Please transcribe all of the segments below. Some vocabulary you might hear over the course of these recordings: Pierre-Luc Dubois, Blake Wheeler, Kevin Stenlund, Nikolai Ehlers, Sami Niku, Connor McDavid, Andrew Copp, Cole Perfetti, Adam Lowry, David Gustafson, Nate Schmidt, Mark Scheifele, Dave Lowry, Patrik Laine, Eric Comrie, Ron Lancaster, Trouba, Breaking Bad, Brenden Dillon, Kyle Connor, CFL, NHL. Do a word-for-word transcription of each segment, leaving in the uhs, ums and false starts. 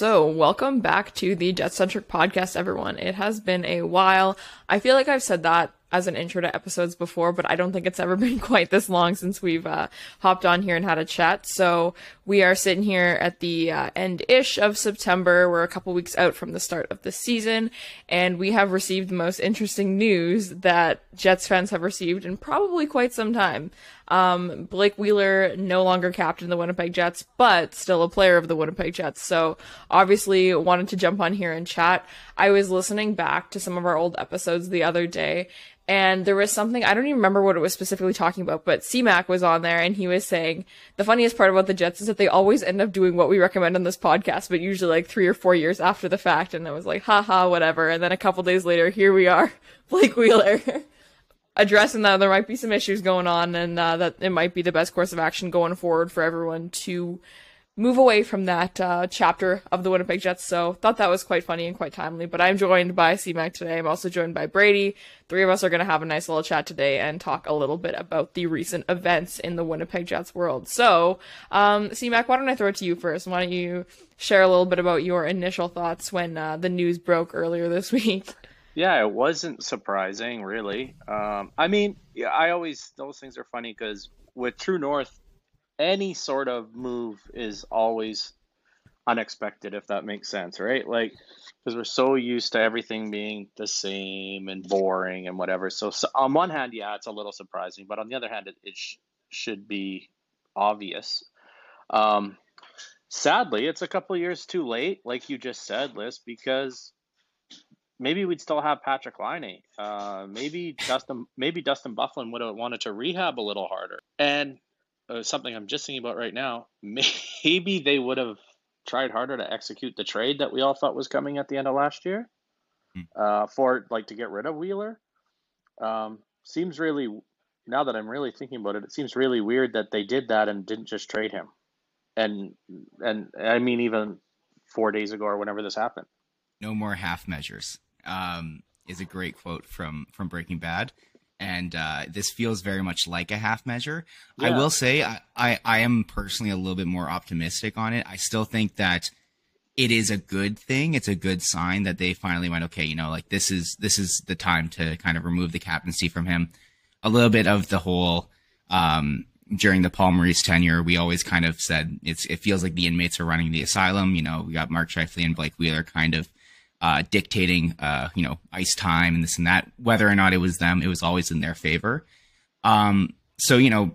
So welcome back to the Jet Centric Podcast, everyone. It has been a while. I feel like I've said that as an intro to episodes before, but I don't think it's ever been quite this long since we've uh, hopped on here and had a chat. So we are sitting here at the uh, end-ish of September. We're a couple weeks out from the start of the season, and we have received the most interesting news that Jets fans have received in probably quite some time. Um, Blake Wheeler, no longer captain the Winnipeg Jets, but still a player of the Winnipeg Jets. So obviously wanted to jump on here and chat. I was listening back to some of our old episodes the other day, and there was something, I don't even remember what it was specifically talking about, but C-Mac was on there and he was saying, the funniest part about the Jets is that they always end up doing what we recommend on this podcast, but usually like three or four years after the fact. And I was like, haha, whatever. And then a couple days later, here we are, Blake Wheeler. Addressing that there might be some issues going on, and uh, that it might be the best course of action going forward for everyone to move away from that uh, chapter of the Winnipeg Jets. So thought that was quite funny and quite timely. But I'm joined by C-Mac today. I'm also joined by Brady. Three of us are going to have a nice little chat today and talk a little bit about the recent events in the Winnipeg Jets world. So um, C-Mac, why don't I throw it to you first? Why don't you share a little bit about your initial thoughts when uh, the news broke earlier this week? Yeah, it wasn't surprising, really. Um, I mean, yeah, I always, those things are funny because with True North, any sort of move is always unexpected, if that makes sense, right? Like, because we're so used to everything being the same and boring and whatever. So, so on one hand, yeah, it's a little surprising, but on the other hand, it, it sh- should be obvious. Um, sadly, it's a couple of years too late, like you just said, Liz, because maybe we'd still have Patrik Laine. Uh, maybe Dustin, maybe Dustin Byfuglien would have wanted to rehab a little harder. And uh, something I'm just thinking about right now, maybe they would have tried harder to execute the trade that we all thought was coming at the end of last year uh, for like to get rid of Wheeler. Um, seems really, now that I'm really thinking about it, it seems really weird that they did that and didn't just trade him. And and I mean, even four days ago or whenever this happened. No more half measures. Um, is a great quote from, from Breaking Bad. And uh, this feels very much like a half measure. Yeah. I will say I, I, I am personally a little bit more optimistic on it. I still think that it is a good thing. It's a good sign that they finally went, okay, you know, like this is, this is the time to kind of remove the captaincy from him. A little bit of the whole, um, during the Paul Maurice tenure, we always kind of said it's, it feels like the inmates are running the asylum. You know, we got Mark Scheifele and Blake Wheeler kind of Uh, dictating, uh, you know, ice time and this and that. Whether or not it was them, it was always in their favor. Um, so, you know,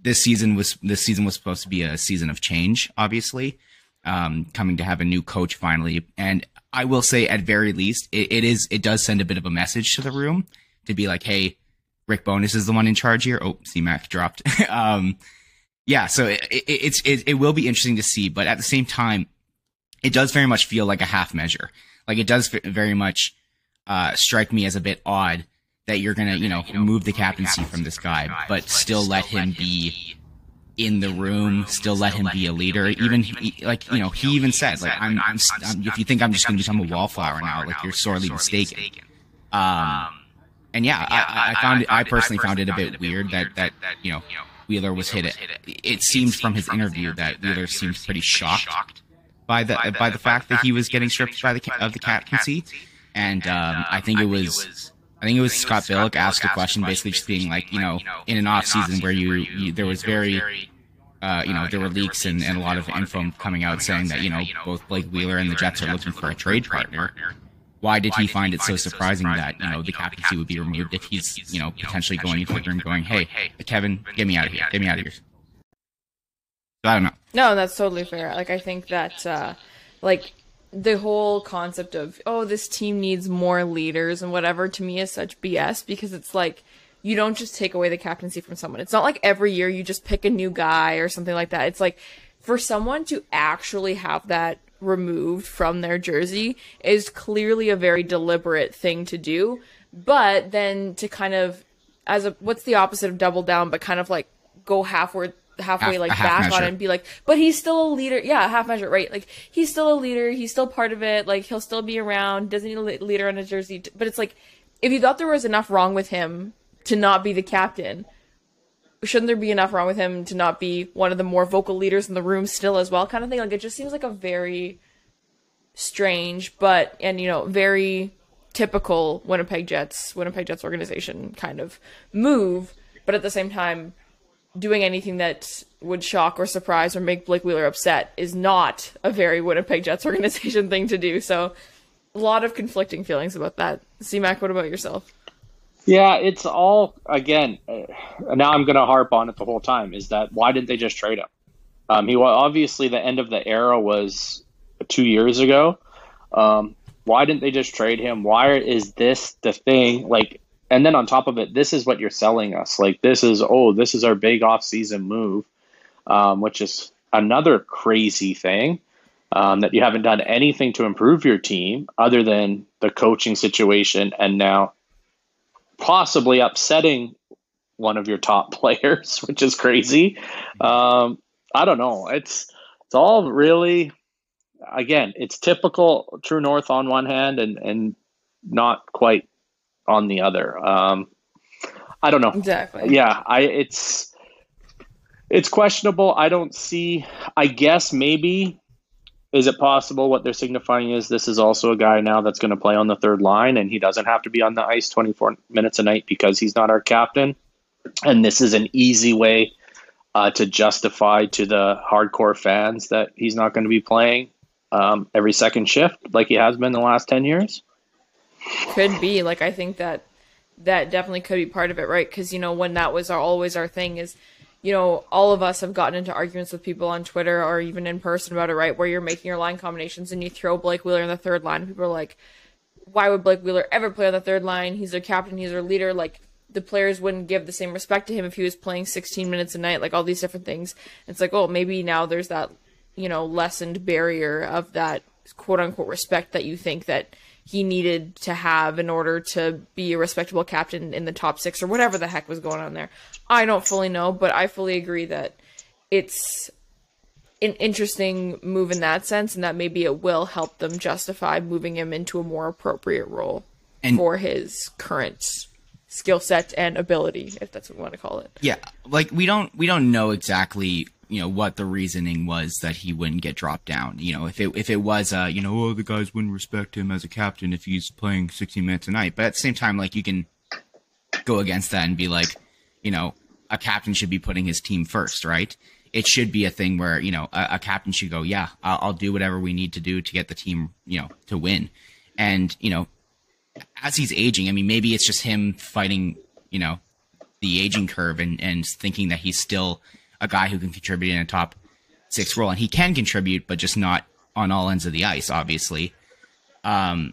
this season was this season was supposed to be a season of change, obviously, um, coming to have a new coach finally. And I will say, at very least, it, it is it does send a bit of a message to the room to be like, hey, Rick Bowness is the one in charge here. Oh, C-Mac dropped. um, yeah, so it, it, it's it, it will be interesting to see. But at the same time, it does very much feel like a half measure. Like, it does very much uh, strike me as a bit odd that you're going to, you know, remove the captaincy from this guy, but still let him be in the room, still let him be a leader. Even, like, you know, he even said, like, I'm, I'm, I'm if you think I'm just going to become a wallflower now, like, you're sorely mistaken. Um, and yeah, I, I found it, I personally found it a bit weird that, that, you know, Wheeler was hit. It seemed from his interview that Wheeler seemed pretty shocked by the, by the by the fact, fact that he was getting stripped by the by of the captaincy, and um, I think it was I think it was Scott Billeck asked a question, basically just being like, you know, in an off season where you, you there was very uh, you know there were leaks and, and a lot of info coming out saying that, you know, both Blake Wheeler and the Jets are looking for a trade partner. Why did he find it so surprising that, you know, the captaincy would be removed if he's, you know, potentially going into the room going, hey, Kevin, get me out of here, get me out of here. I don't know. No, that's totally fair. Like, I think that, uh, like, the whole concept of, oh, this team needs more leaders and whatever, to me is such B S, because it's like, you don't just take away the captaincy from someone. It's not like every year you just pick a new guy or something like that. It's like, for someone to actually have that removed from their jersey is clearly a very deliberate thing to do. But then to kind of, as a, what's the opposite of double down, but kind of like go halfward, halfway half, like half back measure. On it and be like, but he's still a leader. Yeah, half measure, right? Like, he's still a leader, he's still part of it, like, he'll still be around, doesn't need a leader on his jersey. But it's like, if you thought there was enough wrong with him to not be the captain, shouldn't there be enough wrong with him to not be one of the more vocal leaders in the room still as well, kind of thing? Like, it just seems like a very strange, but, and, you know, very typical Winnipeg Jets, Winnipeg Jets organization kind of move, but at the same time, doing anything that would shock or surprise or make Blake Wheeler upset is not a very Winnipeg Jets organization thing to do. So a lot of conflicting feelings about that. C-Mac, what about yourself? Yeah, it's all, again, now I'm going to harp on it the whole time, is that why didn't they just trade him? Um, he obviously, the end of the era was two years ago. Um, why didn't they just trade him? Why is this the thing? Like, and then on top of it, this is what you're selling us. Like, this is, oh, this is our big off-season move, um, which is another crazy thing, um, that you haven't done anything to improve your team other than the coaching situation and now possibly upsetting one of your top players, which is crazy. Um, I don't know. It's it's all really, again, it's typical True North on one hand and, and not quite on the other. Um, I don't know. Exactly. Yeah, I it's it's questionable. I don't see, I guess maybe, is it possible what they're signifying is this is also a guy now that's going to play on the third line and he doesn't have to be on the ice twenty-four minutes a night because he's not our captain. And this is an easy way uh, to justify to the hardcore fans that he's not going to be playing um, every second shift like he has been the last ten years. Could be. Like, I think that that definitely could be part of it, right? Because, you know, when that was our, always our thing is, you know, all of us have gotten into arguments with people on Twitter or even in person about it, right? Where you're making your line combinations and you throw Blake Wheeler in the third line. People are like, why would Blake Wheeler ever play on the third line? He's their captain. He's their leader. Like, the players wouldn't give the same respect to him if he was playing sixteen minutes a night, like all these different things. And it's like, oh, maybe now there's that, you know, lessened barrier of that quote unquote respect that you think that he needed to have in order to be a respectable captain in the top six or whatever the heck was going on there. I don't fully know, but I fully agree that it's an interesting move in that sense and that maybe it will help them justify moving him into a more appropriate role and for his current skill set and ability, if that's what we want to call it. Yeah, like we don't we don't know exactly, you know, what the reasoning was that he wouldn't get dropped down. You know, if it if it was, uh, you know, oh, the guys wouldn't respect him as a captain if he's playing sixteen minutes a night. But at the same time, like, you can go against that and be like, you know, a captain should be putting his team first, right? It should be a thing where, you know, a, a captain should go, yeah, I'll, I'll do whatever we need to do to get the team, you know, to win. And, you know, as he's aging, I mean, maybe it's just him fighting, you know, the aging curve and, and thinking that he's still a guy who can contribute in a top six role, and he can contribute, but just not on all ends of the ice, obviously. Um,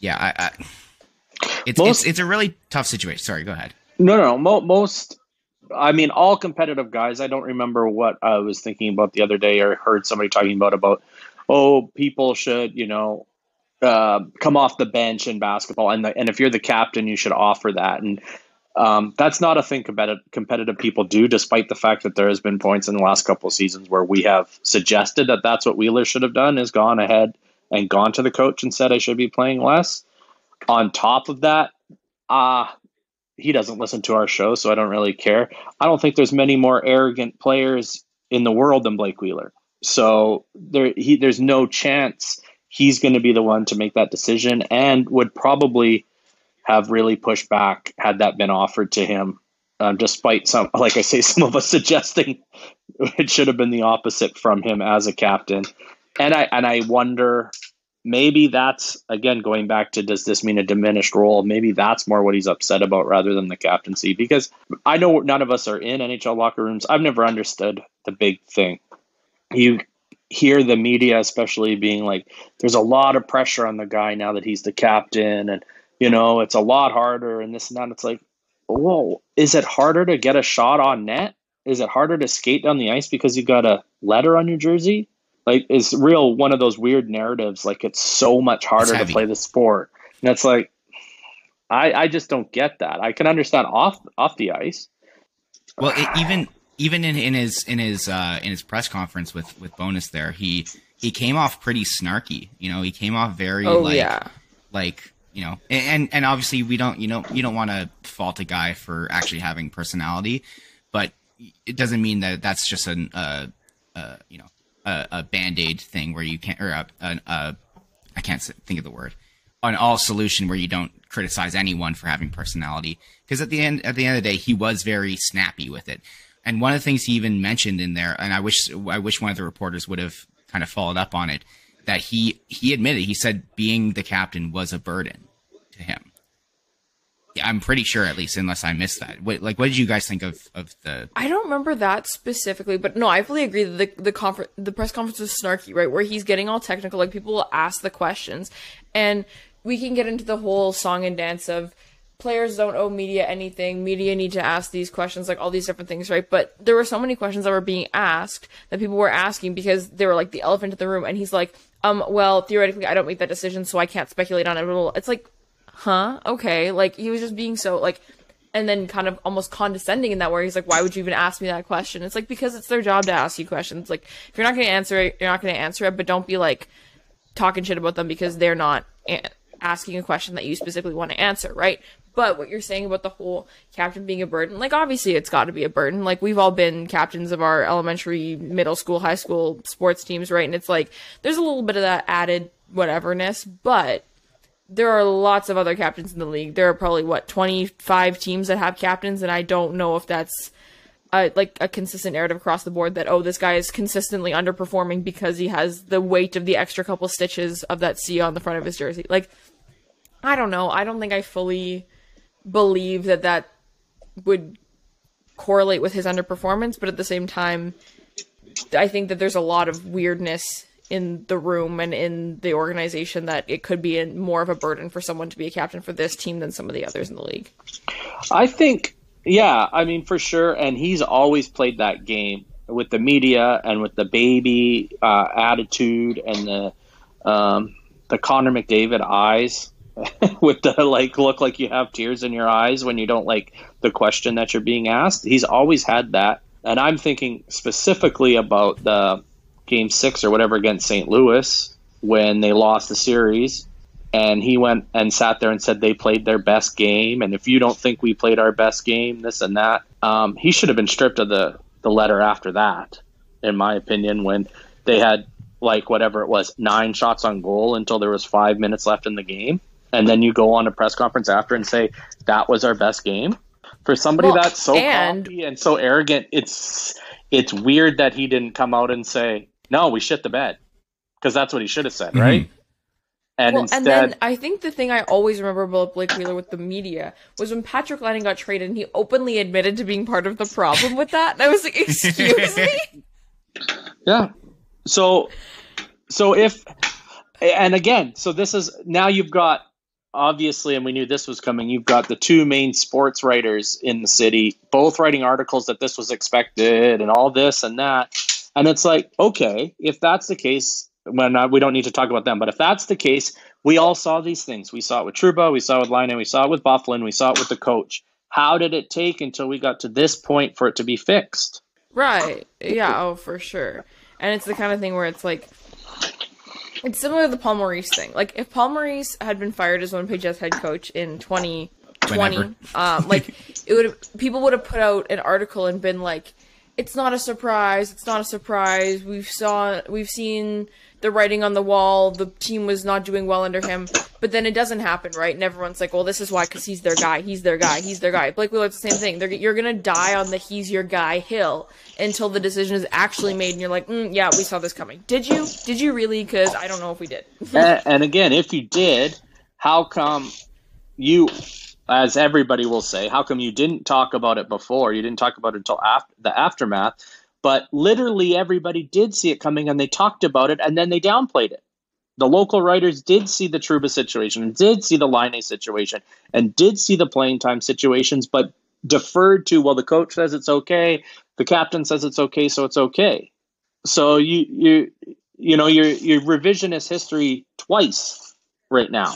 yeah, I, I, it's, most, it's it's a really tough situation. Sorry, go ahead. No, no, mo- most, I mean, all competitive guys. I don't remember what I was thinking about the other day, or heard somebody talking about about oh, people should, you know, uh, come off the bench in basketball, and the, and if you're the captain, you should offer that. And Um, that's not a thing competitive, competitive people do, despite the fact that there has been points in the last couple of seasons where we have suggested that that's what Wheeler should have done, is gone ahead and gone to the coach and said, I should be playing less. On top of that, uh, he doesn't listen to our show, so I don't really care. I don't think there's many more arrogant players in the world than Blake Wheeler. So there, he, there's no chance he's going to be the one to make that decision, and would probably have really pushed back had that been offered to him, um, despite some, like I say, some of us suggesting it should have been the opposite from him as a captain. And I, and I wonder, maybe that's, again, going back to, does this mean a diminished role? Maybe that's more what he's upset about rather than the captaincy, because I know none of us are in N H L locker rooms. I've never understood the big thing. You hear the media, especially, being like, there's a lot of pressure on the guy now that he's the captain, and, you know, it's a lot harder and this and that. It's like, whoa, is it harder to get a shot on net? Is it harder to skate down the ice because you got a letter on your jersey? Like, it's real one of those weird narratives. Like, it's so much harder to play the sport. And it's like, I, I just don't get that. I can understand off off the ice. Well, it, even even in, in his in his uh, in his press conference with with Bowness there, he he came off pretty snarky. You know, he came off very oh, like yeah. like. You know, and, and obviously we don't, you know, you don't want to fault a guy for actually having personality, but it doesn't mean that that's just an, uh, uh you know, a, a Band-Aid thing where you can't, or a, a, a can't think of the word, an all solution where you don't criticize anyone for having personality. Because at the end, at the end of the day, he was very snappy with it. And one of the things he even mentioned in there, and I wish, I wish one of the reporters would have kind of followed up on it, that he, he admitted, he said being the captain was a burden to him. I'm pretty sure, at least, unless I missed that. What, like, what did you guys think of, of the... I don't remember that specifically, but no, I fully agree that the the, confer- the press conference was snarky, right? Where he's getting all technical, like, people will ask the questions, and we can get into the whole song and dance of players don't owe media anything, media need to ask these questions, like, all these different things, right? But there were so many questions that were being asked that people were asking because they were, like, the elephant in the room, and he's like, um, well, theoretically, I don't make that decision, so I can't speculate on it. It's like, huh? Okay. Like, he was just being so, like, and then kind of almost condescending in that where he's like, why would you even ask me that question? It's like, because it's their job to ask you questions. Like, if you're not going to answer it, you're not going to answer it, but don't be, like, talking shit about them because they're not a- asking a question that you specifically want to answer, right? But what you're saying about the whole captain being a burden, like, obviously it's got to be a burden. Like, we've all been captains of our elementary, middle school, high school sports teams, right? And it's like, there's a little bit of that added whateverness, but there are lots of other captains in the league. There are probably, what, twenty-five teams that have captains, and I don't know if that's a, like a consistent narrative across the board that, oh, this guy is consistently underperforming because he has the weight of the extra couple stitches of that C on the front of his jersey. Like, I don't know. I don't think I fully believe that that would correlate with his underperformance, but at the same time, I think that there's a lot of weirdness in the room and in the organization that it could be in more of a burden for someone to be a captain for this team than some of the others in the league. I think, yeah, I mean, for sure. And he's always played that game with the media and with the baby uh, attitude and the, um, the Connor McDavid eyes with the, like, look like you have tears in your eyes when you don't like the question that you're being asked. He's always had that. And I'm thinking specifically about the game six or whatever against Saint Louis when they lost the series, and he went and sat there and said they played their best game, and if you don't think we played our best game, this and that. Um, he should have been stripped of the, the letter after that, in my opinion, when they had, like, whatever it was, nine shots on goal until there was five minutes left in the game, and then you go on a press conference after and say that was our best game. For somebody well, that's so and- cocky and so arrogant, it's it's weird that he didn't come out and say, no, we shit the bed, because that's what he should have said, mm-hmm. right? And well, instead, and then I think the thing I always remember about Blake Wheeler with the media was when Patrik Laine got traded, and he openly admitted to being part of the problem with that. And I was like, "Excuse me." Yeah. So, so if, and again, so this is now you've got obviously, and we knew this was coming. You've got the two main sports writers in the city, both writing articles that this was expected and all this and that. And it's like, okay, if that's the case, well, not, we don't need to talk about them, but if that's the case, we all saw these things. We saw it with Trouba, we saw it with Laine, we saw it with Byfuglien, we saw it with the coach. How did it take until we got to this point for it to be fixed? Right. Yeah, oh, for sure. And it's the kind of thing where it's like, it's similar to the Paul Maurice thing. Like, if Paul Maurice had been fired as Winnipeg Jets head coach in twenty twenty, um, like, it would have, people would have put out an article and been like, it's not a surprise. It's not a surprise. We've saw we've seen the writing on the wall. The team was not doing well under him. But then it doesn't happen, right? And everyone's like, well, this is why, because he's their guy. He's their guy. He's their guy. Blake Wheeler, it's the same thing. They're, you're going to die on the he's your guy hill until the decision is actually made. And you're like, mm, yeah, we saw this coming. Did you? Did you really? Because I don't know if we did. and, and again, if you did, how come you... as everybody will say, how come you didn't talk about it before? You didn't talk about it until after the aftermath. But literally everybody did see it coming, and they talked about it, and then they downplayed it. The local writers did see the Trouba situation, did see the Laine situation, and did see the playing time situations, but deferred to, well, the coach says it's okay, the captain says it's okay, so it's okay. So you you you know, you're you're revisionist history twice right now.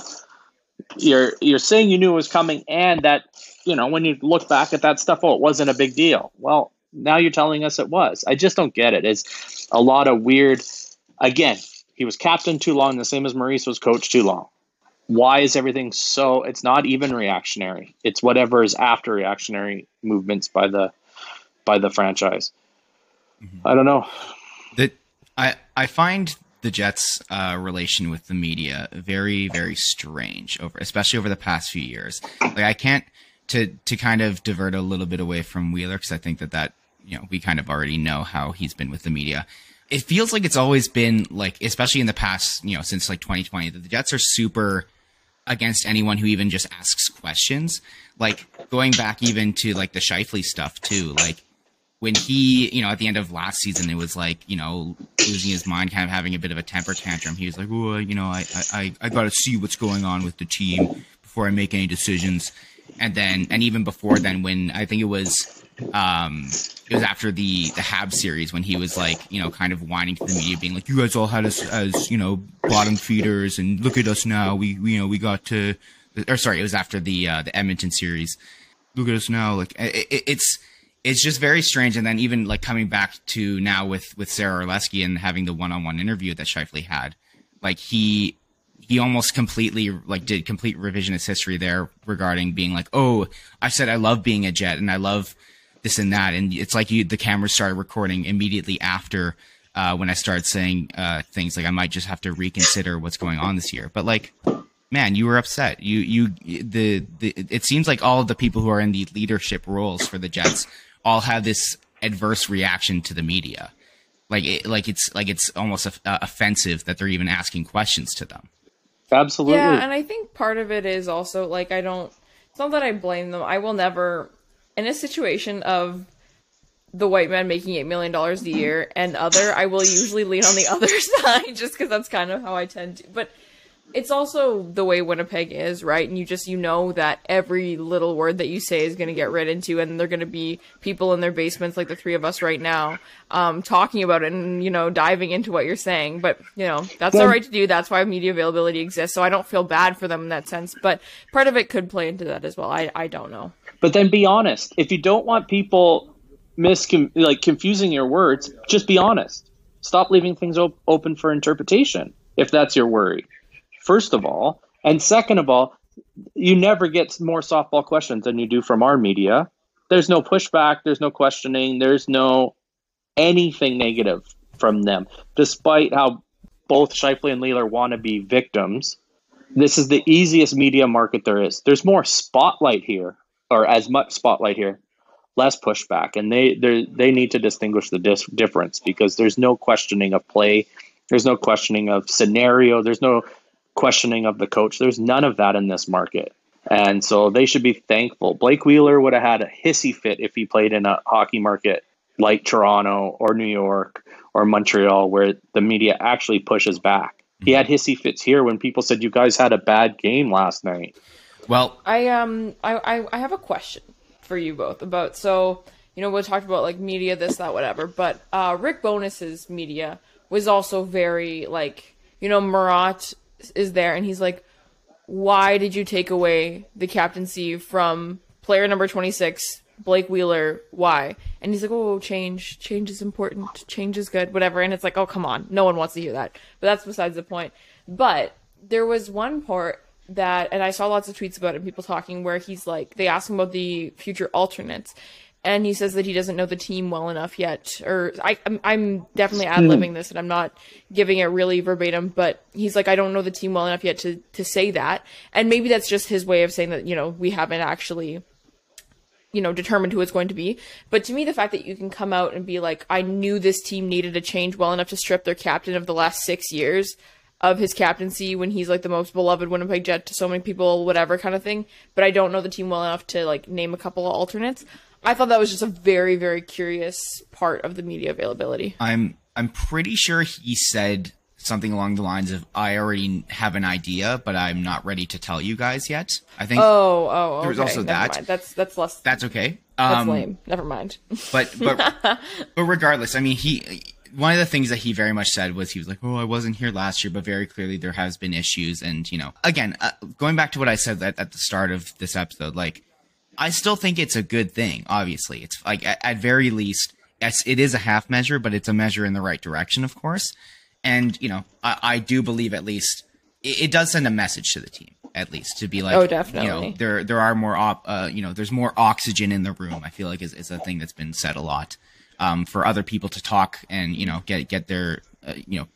You're you're saying you knew it was coming, and that, you know, when you look back at that stuff, oh, it wasn't a big deal. Well, now you're telling us it was. I just don't get it. It's a lot of weird. Again, he was captain too long, the same as Maurice was coach too long. Why is everything so? It's not even reactionary. It's whatever is after reactionary movements by the by the franchise. Mm-hmm. I don't know. That I I find the Jets' uh, relation with the media very, very strange, over especially over the past few years. Like I can't to to kind of divert a little bit away from Wheeler because I think that that you know we kind of already know how he's been with the media. It feels like it's always been like, especially in the past, you know, since like twenty twenty, that the Jets are super against anyone who even just asks questions. Like going back even to like the Scheifele stuff too, like. When he, you know, at the end of last season, it was like, you know, losing his mind, kind of having a bit of a temper tantrum. He was like, oh, you know, I, I, I got to see what's going on with the team before I make any decisions. And then, and even before then, when I think it was, um, it was after the, the Habs series when he was like, you know, kind of whining to the media, being like, you guys all had us as, you know, bottom feeders and look at us now. We, we you know, we got to, or sorry, it was after the, uh, the Edmonton series. Look at us now. Like it, it, it's, It's just very strange. And then even like coming back to now with, with Sara Orlesky and having the one-on-one interview that Scheifele had, like he, he almost completely like did complete revisionist history there regarding being like, oh, I said, I love being a Jet and I love this and that. And it's like you, the camera started recording immediately after, uh, when I started saying, uh, things like I might just have to reconsider what's going on this year. But like, man, you were upset. You, you, the, the, it seems like all of the people who are in the leadership roles for the Jets all have this adverse reaction to the media. Like, it, like it's like it's almost uh, offensive that they're even asking questions to them. Absolutely. Yeah, and I think part of it is also like, I don't, it's not that I blame them. I will never, in a situation of the white man making eight million dollars a year and other, I will usually lean on the other side just because that's kind of how I tend to, but it's also the way Winnipeg is, right? And you just, you know that every little word that you say is going to get read into, and they're going to be people in their basements like the three of us right now, um, talking about it and, you know, diving into what you're saying. But, you know, that's all right to do. That's why media availability exists. So I don't feel bad for them in that sense. But part of it could play into that as well. I, I don't know. But then be honest. If you don't want people miscom- like confusing your words, just be honest. Stop leaving things op- open for interpretation if that's your worry. First of all, and second of all, you never get more softball questions than you do from our media. There's no pushback. There's no questioning. There's no anything negative from them. Despite how both Scheifele and Wheeler want to be victims, this is the easiest media market there is. There's more spotlight here, or as much spotlight here, less pushback. And they they need to distinguish the dis- difference because there's no questioning of play. There's no questioning of scenario. There's no questioning of the coach. There's none of that in this market. And so they should be thankful. Blake Wheeler would have had a hissy fit if he played in a hockey market like Toronto or New York or Montreal where the media actually pushes back. He had hissy fits here when people said, you guys had a bad game last night. Well, I um I, I have a question for you both about, so, you know, we talked about like media, this, that, whatever, but uh, Rick Bowness's media was also very like, you know, Marat is there and he's like, why did you take away the captaincy from player number twenty-six, Blake Wheeler? Why? And he's like, oh, change. Change is important. Change is good. Whatever. And it's like, oh, come on. No one wants to hear that. But that's besides the point. But there was one part that, and I saw lots of tweets about it, people talking, where he's like, they asked him about the future alternates. And he says that he doesn't know the team well enough yet, or I, I'm, I'm definitely ad-libbing this and I'm not giving it really verbatim, but he's like, I don't know the team well enough yet to, to say that. And maybe that's just his way of saying that, you know, we haven't actually, you know, determined who it's going to be. But to me, the fact that you can come out and be like, I knew this team needed a change well enough to strip their captain of the last six years of his captaincy when he's like the most beloved Winnipeg Jet to so many people, whatever kind of thing. But I don't know the team well enough to like name a couple of alternates. I thought that was just a very, very curious part of the media availability. I'm I'm pretty sure he said something along the lines of, I already have an idea, but I'm not ready to tell you guys yet. I think oh, oh, okay. There was also that. Mind. That's that's less. That's okay. Um, that's lame. Never mind. But but but regardless, I mean, he one of the things that he very much said was he was like, oh, I wasn't here last year, but very clearly there has been issues. And, you know, again, uh, going back to what I said at, at the start of this episode, like, I still think it's a good thing. Obviously, it's like at, at very least, yes, it is a half measure, but it's a measure in the right direction, of course. And you know, I, I do believe at least it, it does send a message to the team, at least to be like, oh, definitely, you know, there there are more, op, uh, you know, there's more oxygen in the room. I feel like is is a thing that's been said a lot um, for other people to talk and you know get get their uh, you know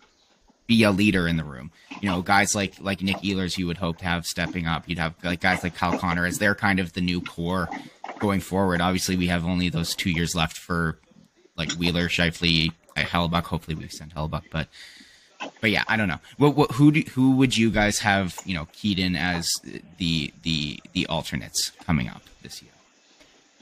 be a leader in the room. You know, guys like like Nick Ehlers, you would hope to have stepping up. You'd have like guys like Kyle Connor as they're kind of the new core going forward. Obviously, we have only those two years left for like Wheeler, Scheifele, Hellebuyck. Hopefully, we send Hellebuyck, but but yeah, I don't know. What, what who do, who would you guys have, you know, keyed in as the the the alternates coming up this year?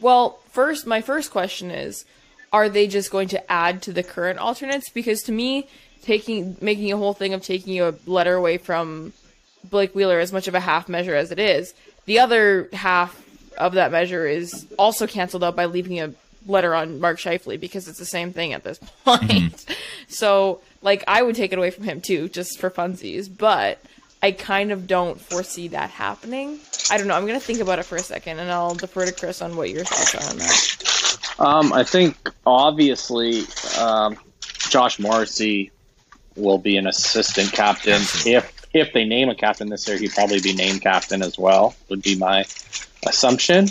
Well, first, my first question is, are they just going to add to the current alternates? Because to me, taking making a whole thing of taking a letter away from Blake Wheeler, as much of a half measure as it is, the other half of that measure is also canceled out by leaving a letter on Mark Scheifele, because it's the same thing at this point. Mm-hmm. So, like, I would take it away from him too, just for funsies, but I kind of don't foresee that happening. I don't know. I'm going to think about it for a second, and I'll defer to Chris on what your thoughts are on that. Um, I think, obviously, um, Josh Morrissey will be an assistant captain. If if they name a captain this year, he'd probably be named captain as well, would be my assumption.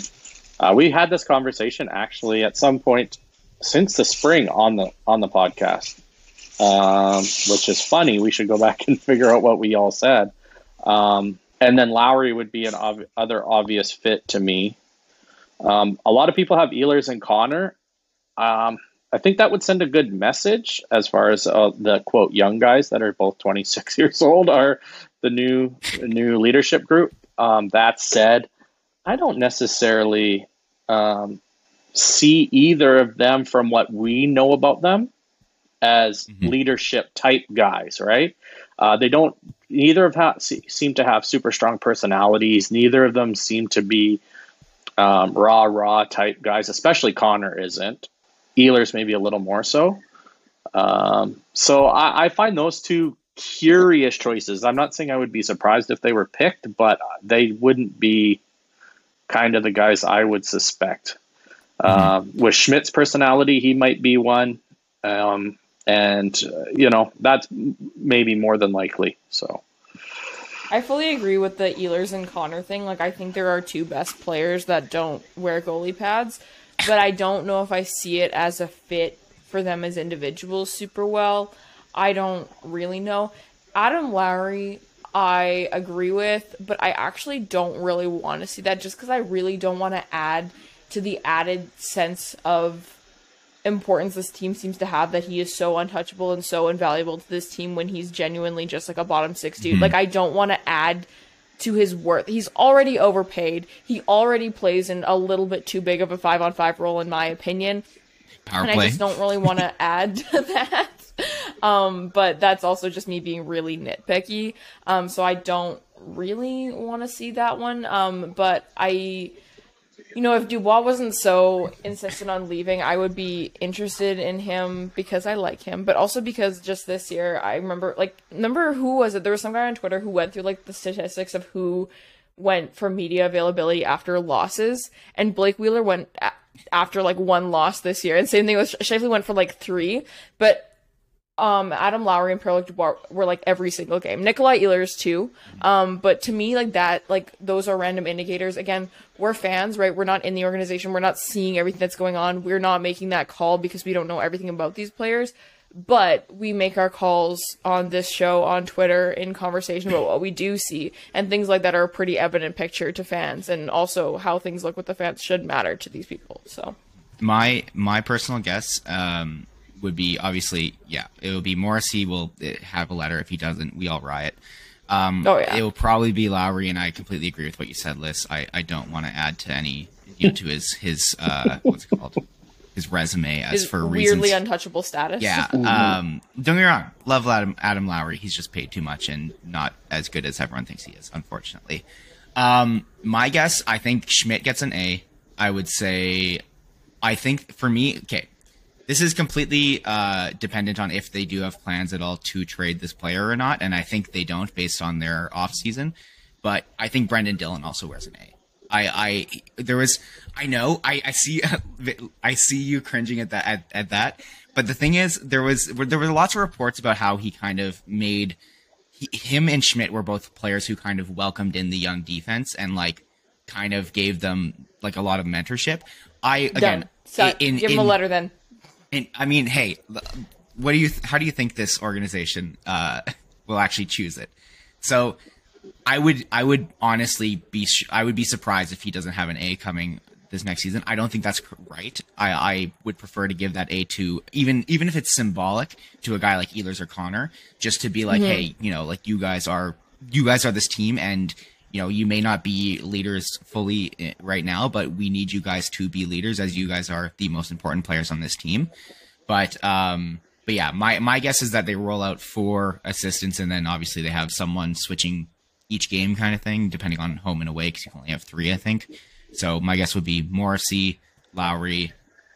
Uh, we had this conversation actually at some point since the spring on the on the podcast, um, which is funny. We should go back and figure out what we all said. Um, and then Lowry would be an ob- other obvious fit to me. Um, a lot of people have Ehlers and Connor. Um, I think that would send a good message as far as uh, the quote young guys that are both twenty-six years old are the new new leadership group. Um, that said, I don't necessarily um, see either of them, from what we know about them, as mm-hmm. leadership type guys, right? Uh, they don't. Neither of them seem to have super strong personalities. Neither of them seem to be um, raw, raw type guys. Especially Connor isn't. Ehlers maybe a little more so. Um, so I, I find those two curious choices. I'm not saying I would be surprised if they were picked, but they wouldn't be kind of the guys I would suspect. Um, mm-hmm. With Schmidt's personality, he might be one. Um, and, uh, you know, that's maybe more than likely. So I fully agree with the Ehlers and Connor thing. Like, I think there are two best players that don't wear goalie pads, but I don't know if I see it as a fit for them as individuals super well. I don't really know. Adam Lowry, I agree with, but I actually don't really want to see that, just because I really don't want to add to the added sense of importance this team seems to have, that he is so untouchable and so invaluable to this team when he's genuinely just like a bottom six dude. Mm-hmm. Like, I don't want to add to his worth. He's already overpaid. He already plays in a little bit too big of a five on five role, in my opinion. Power and play. I just don't really want to add to that. Um, but that's also just me being really nitpicky. Um, so I don't really want to see that one. Um, but I, you know, if Dubois wasn't so insistent on leaving, I would be interested in him, because I like him, but also because just this year, I remember, like, remember who was it? There was some guy on Twitter who went through like the statistics of who went for media availability after losses, and Blake Wheeler went a- after like one loss this year, and same thing with Scheifele, went for like three, but Um, Adam Lowry and Pierre-Luc Dubois were like every single game. Nikolai Ehlers too. Um, but to me, like that, like those are random indicators. Again, we're fans, right? We're not in the organization. We're not seeing everything that's going on. We're not making that call because we don't know everything about these players, but we make our calls on this show, on Twitter, in conversation about what we do see, and things like that are a pretty evident picture to fans, and also how things look with the fans should matter to these people. So my, my personal guess, um, would be obviously, yeah, it will be Morrissey will have a letter. If he doesn't, we all riot. Um, oh, yeah. It will probably be Lowry, and I completely agree with what you said, Liz. I, I don't want to add to any, you know, to his, his uh, what's it called? His resume as his for weirdly reasons. Untouchable status. Yeah. Um, don't get me wrong. Love Adam, Adam Lowry. He's just paid too much and not as good as everyone thinks he is, unfortunately. Um, my guess, I think Schmidt gets an A. I would say, I think for me, okay. This is completely uh, dependent on if they do have plans at all to trade this player or not, and I think they don't based on their offseason. But I think Brenden Dillon also wears an A. I, I there was I know I, I see I see you cringing at that at, at that, but the thing is there was there were lots of reports about how he kind of made he, him and Schmidt were both players who kind of welcomed in the young defense and like kind of gave them like a lot of mentorship. I again so, in, give him in, a letter then. And I mean, hey, what do you, th- how do you think this organization uh, will actually choose it? So I would, I would honestly be, sh- I would be surprised if he doesn't have an A coming this next season. I don't think that's right. I, I would prefer to give that A to, even, even if it's symbolic, to a guy like Ehlers or Connor, just to be like, mm-hmm. hey, you know, like you guys are, you guys are this team, and you know, you may not be leaders fully right now, but we need you guys to be leaders, as you guys are the most important players on this team. But, um, but yeah, my, my guess is that they roll out four assistants, and then obviously they have someone switching each game kind of thing, depending on home and away, because you only have three, I think. So my guess would be Morrissey, Lowry,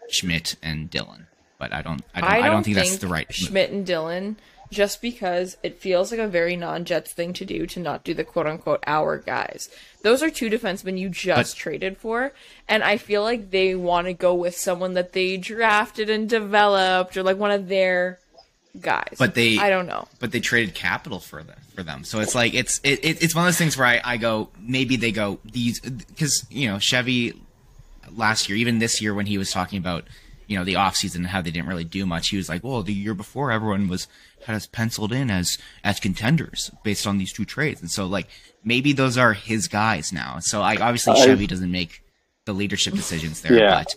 Schmidt, and Dillon. But I don't, I don't, I don't, I don't think, think that's the right move. Schmidt and Dillon, just because it feels like a very non-Jets thing to do, to not do the quote-unquote our guys. Those are two defensemen you just but, traded for, and I feel like they want to go with someone that they drafted and developed, or like one of their guys. But they, I don't know. But they traded capital for them, for them. So it's like, it's it, it it's one of those things where I, I go, maybe they go, these, because, you know, Chevy last year, even this year when he was talking about, you know, the offseason and how they didn't really do much, he was like, well, the year before everyone was had us penciled in as as contenders based on these two trades. And so, like, maybe those are his guys now. So, I obviously, uh, Chevy doesn't make the leadership decisions there. Yeah. But,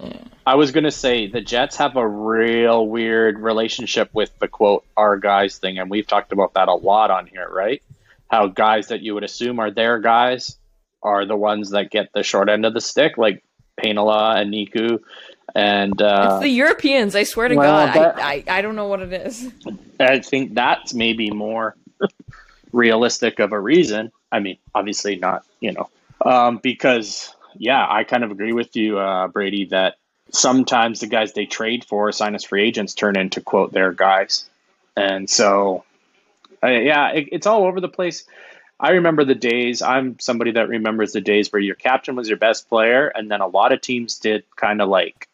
uh. I was going to say, the Jets have a real weird relationship with the, quote, our guys thing. And we've talked about that a lot on here, right? How guys that you would assume are their guys are the ones that get the short end of the stick, like Heinola and Niku. And uh, it's the Europeans, I swear to well, God. That, I, I I don't know what it is. I think that's maybe more realistic of a reason. I mean, obviously not, you know, um, because, yeah, I kind of agree with you, uh, Brady, that sometimes the guys they trade for, sign as free agents, turn into, quote, their guys. And so, uh, yeah, it, it's all over the place. I remember the days, I'm somebody that remembers the days where your captain was your best player, and then a lot of teams did kind of like,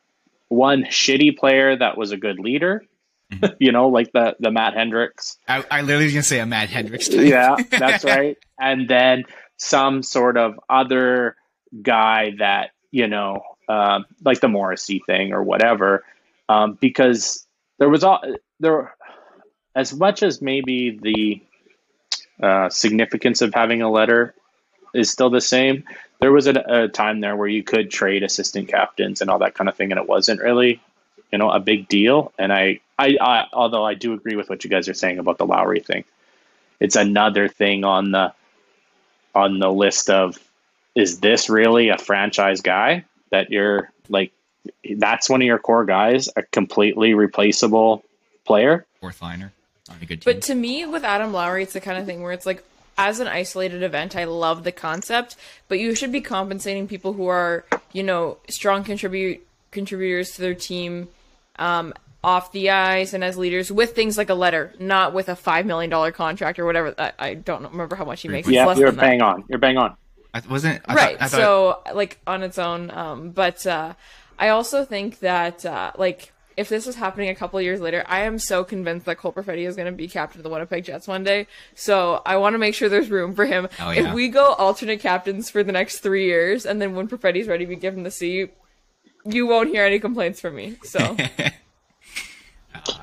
one shitty player that was a good leader, mm-hmm. you know, like the, the Matt Hendricks. I, I literally was going to say a Matt Hendricks. Yeah, that's right. And then some sort of other guy that, you know, um, like the Morrissey thing or whatever, um, because there was all there, as much as maybe the uh, significance of having a letter is still the same. There was a, a time there where you could trade assistant captains and all that kind of thing, and it wasn't really, you know, a big deal. And I, I, I, although I do agree with what you guys are saying about the Lowry thing, it's another thing on the, on the list of, is this really a franchise guy that you're like, that's one of your core guys, a completely replaceable player, fourth liner on a good team. But to me, with Adam Lowry, it's the kind of thing where it's like, as an isolated event, I love the concept, but you should be compensating people who are, you know, strong contribute contributors to their team um, off the ice and as leaders with things like a letter, not with a five million dollars contract or whatever. I, I don't remember how much he makes. Yeah, it's less you're than bang that. on. You're bang on. I th- wasn't I right. Thought, I thought... So, like, on its own. Um, but uh, I also think that, uh, like, if this was happening a couple of years later, I am so convinced that Cole Perfetti is going to be captain of the Winnipeg Jets one day. So I want to make sure there's room for him. Oh, yeah. If we go alternate captains for the next three years, and then when Perfetti's ready, we give him the seat, you won't hear any complaints from me. So,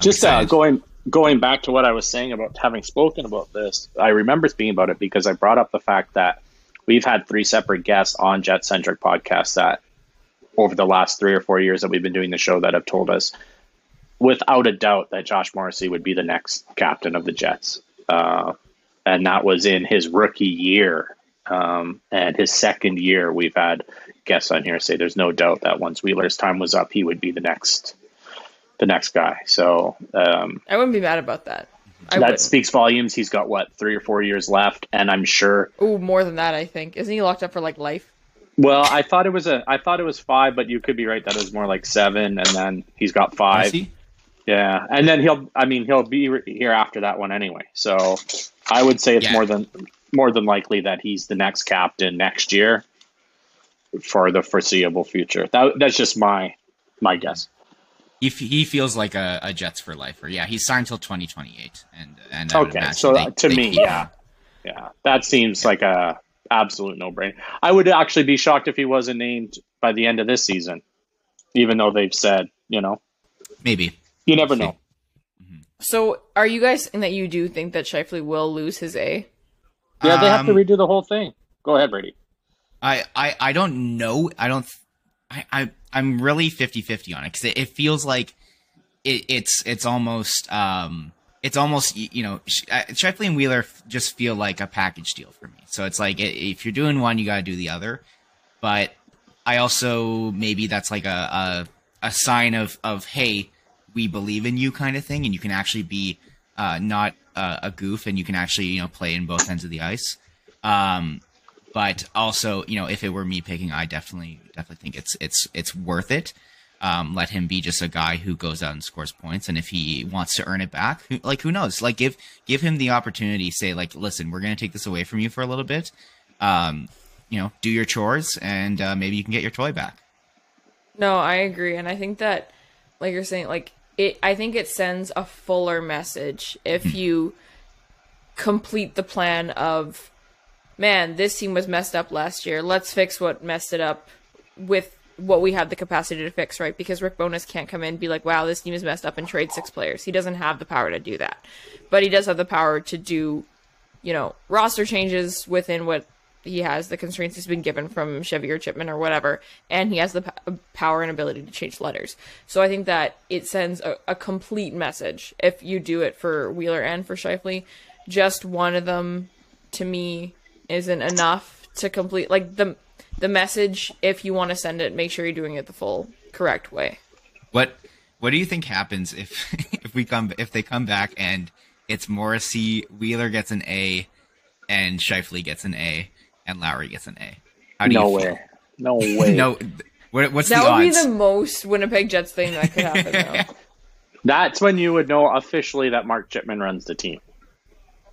just uh, going going back to what I was saying about having spoken about this, I remember speaking about it because I brought up the fact that we've had three separate guests on Jet Centric Podcast that, over the last three or four years that we've been doing the show, that have told us without a doubt that Josh Morrissey would be the next captain of the Jets. Uh, and that was in his rookie year. Um, and his second year, we've had guests on here say there's no doubt that once Wheeler's time was up, he would be the next the next guy. So um, I wouldn't be mad about that. I that wouldn't. Speaks volumes. He's got, what, three or four years left, and I'm sure... Ooh, more than that, I think. Isn't he locked up for, like, life? Well, I thought it was a, I thought it was five, but you could be right that it was more like seven, and then he's got five. He? Yeah, and then he'll, I mean, he'll be re- here after that one anyway. So I would say it's yeah. more than more than likely that he's the next captain next year for the foreseeable future. That, that's just my my guess. He f- he feels like a, a Jets for lifer. Yeah, he's signed till twenty twenty eight, and and I okay, so they, to they, me, they, yeah, yeah, that seems yeah. like a. absolute no-brainer. I would actually be shocked if he wasn't named by the end of this season, even though they've said, you know, maybe you never know. So are you guys saying that you do think that Scheifele will lose his A? Yeah, they have um, to redo the whole thing. Go ahead, Brady. I, I, I don't know. I don't. I, I I'm really fifty-fifty on it because it, it feels like it, it's it's almost um it's almost you know Scheifele and Wheeler just feel like a package deal for me. So it's like if you're doing one, you got to do the other. But I also maybe that's like a a, a sign of of hey, we believe in you kind of thing, and you can actually be uh, not uh, a goof, and you can actually you know play in both ends of the ice. Um, but also, you know, if it were me picking, I definitely definitely think it's it's it's worth it. Um, let him be just a guy who goes out and scores points, and if he wants to earn it back, who, like who knows? Like give give him the opportunity. Say like, listen, we're gonna take this away from you for a little bit. Um, you know, do your chores, and uh, maybe you can get your toy back. No, I agree, and I think that, like you're saying, like. It, I think it sends a fuller message if you complete the plan of, man, this team was messed up last year. Let's fix what messed it up with what we have the capacity to fix, right? Because Rick Bowness can't come in and be like, wow, this team is messed up and trade six players. He doesn't have the power to do that. But he does have the power to do, you know, roster changes within what he has, the constraints he's been given from Chevy or Chipman or whatever, and he has the p- power and ability to change letters. So I think that it sends a, a complete message if you do it for Wheeler and for Scheifele. Just one of them, to me, isn't enough to complete. Like, the the message, if you want to send it, make sure you're doing it the full, correct way. What What do you think happens if if we come if they come back and it's Morrissey, Wheeler gets an A, and Scheifele gets an A? And Lowry gets an A. How do no you way. Feel? No way. No. What, what's that the odds? That would be the most Winnipeg Jets thing that could happen, though. That's when you would know officially that Mark Chipman runs the team.